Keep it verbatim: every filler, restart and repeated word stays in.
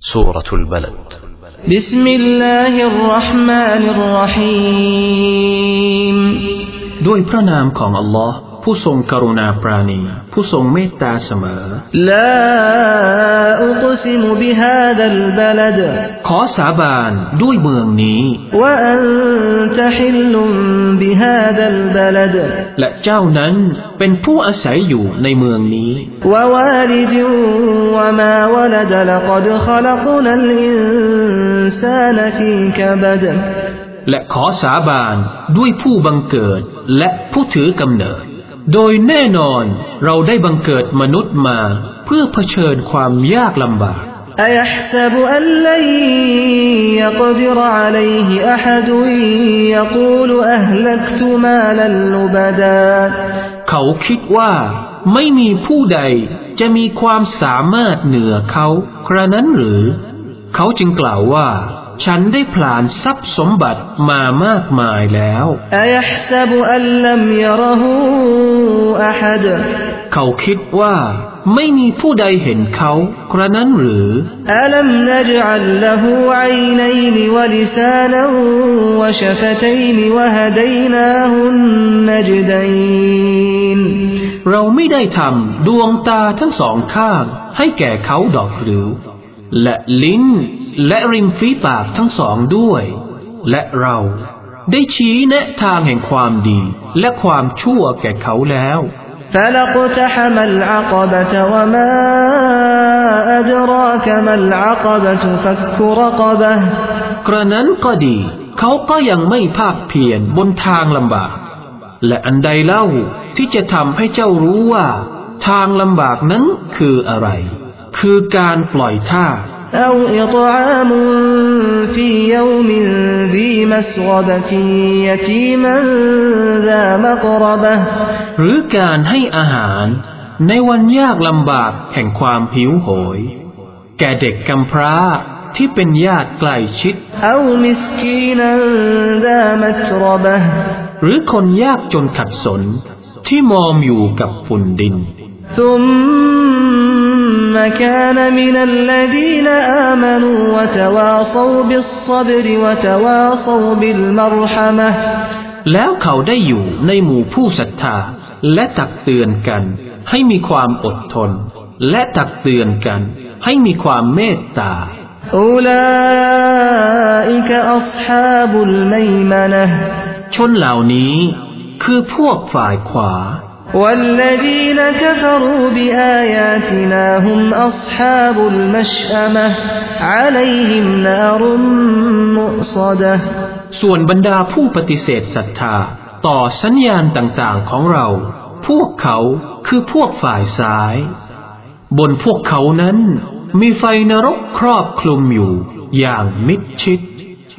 سورة البلد بسم الله الرحمن الرحيم ด้วยพระนามของ Allah ผู้ทรงกรุณาปราณีผู้ทรงเมตตาเสมอ لا أقسم بهذا البلد ขอสาบานด้วยเมืองนี้ وأنت حل بهذا البلد และเจ้านั้นเป็นผู้อาศัยอยู่ในเมืองนี้ ووالد وما ولد لقد خلقنا الإنسان في كبدและขอสาบานด้วยผู้บังเกิดและผู้ถือกำเนิดโดยแน่นอนเราได้บังเกิดมนุษย์มาเพื่อเผชิญความยากลำบากเขาคิดว่าไม่มีผู้ใดจะมีความสามารถเหนือเขาครั้นนั้นหรือเขาจึงกล่าวว่าฉันได้ผลาญทรัพย์สมบัติมามากมายแล้วเขาคิดว่าไม่มีผู้ใดเห็นเขากระนั้นหรือเราไม่ได้ทำดวงตาทั้งสองข้างให้แก่เขาดอกหรือและลิ้นและริมฝีปากทั้งสองด้วยและเราได้ชี้แนะทางแห่งความดีและความชั่วแก่เขาแล้วกระนั้นก็ดีเขาก็ยังไม่ภาคเพียรบนทางลำบากและอันใดเล่าที่จะทำให้เจ้ารู้ว่าทางลำบากนั้นคืออะไรคือการปล่อยทาสหรือการให้อาหารในวันยากลำบากแห่งความหิวโหยแก่เด็กกำพร้าที่เป็นญาติใกล้ชิดหรือคนยากจนขัดสนที่มอมอยู่กับฝุ่นดินكان من الذين آمنوا وتواصوا بالصبر وتواصوا بالمرحمة แล้วเขาได้อยู่ในหมู่ผู้ศรัทธาและตักเตือนกันให้มีความอดทนและตักเตือนกันให้มีความเมตตา أولئك أصحاب الميمنة ชนเหล่านี้คือพวกฝ่ายขวาوالذين كفروا بآياتنا هم أصحاب المشأمة عليهم نار مؤصدة ส่วนบรรดาผู้ปฏิเสธศรัทธาต่อสัญญาณต่างๆของเราพวกเขาคือพวกฝ่ายซ้ายบนพวกเขานั้นมีไฟนรกครอบคลุมอยู่อย่างมิดชิด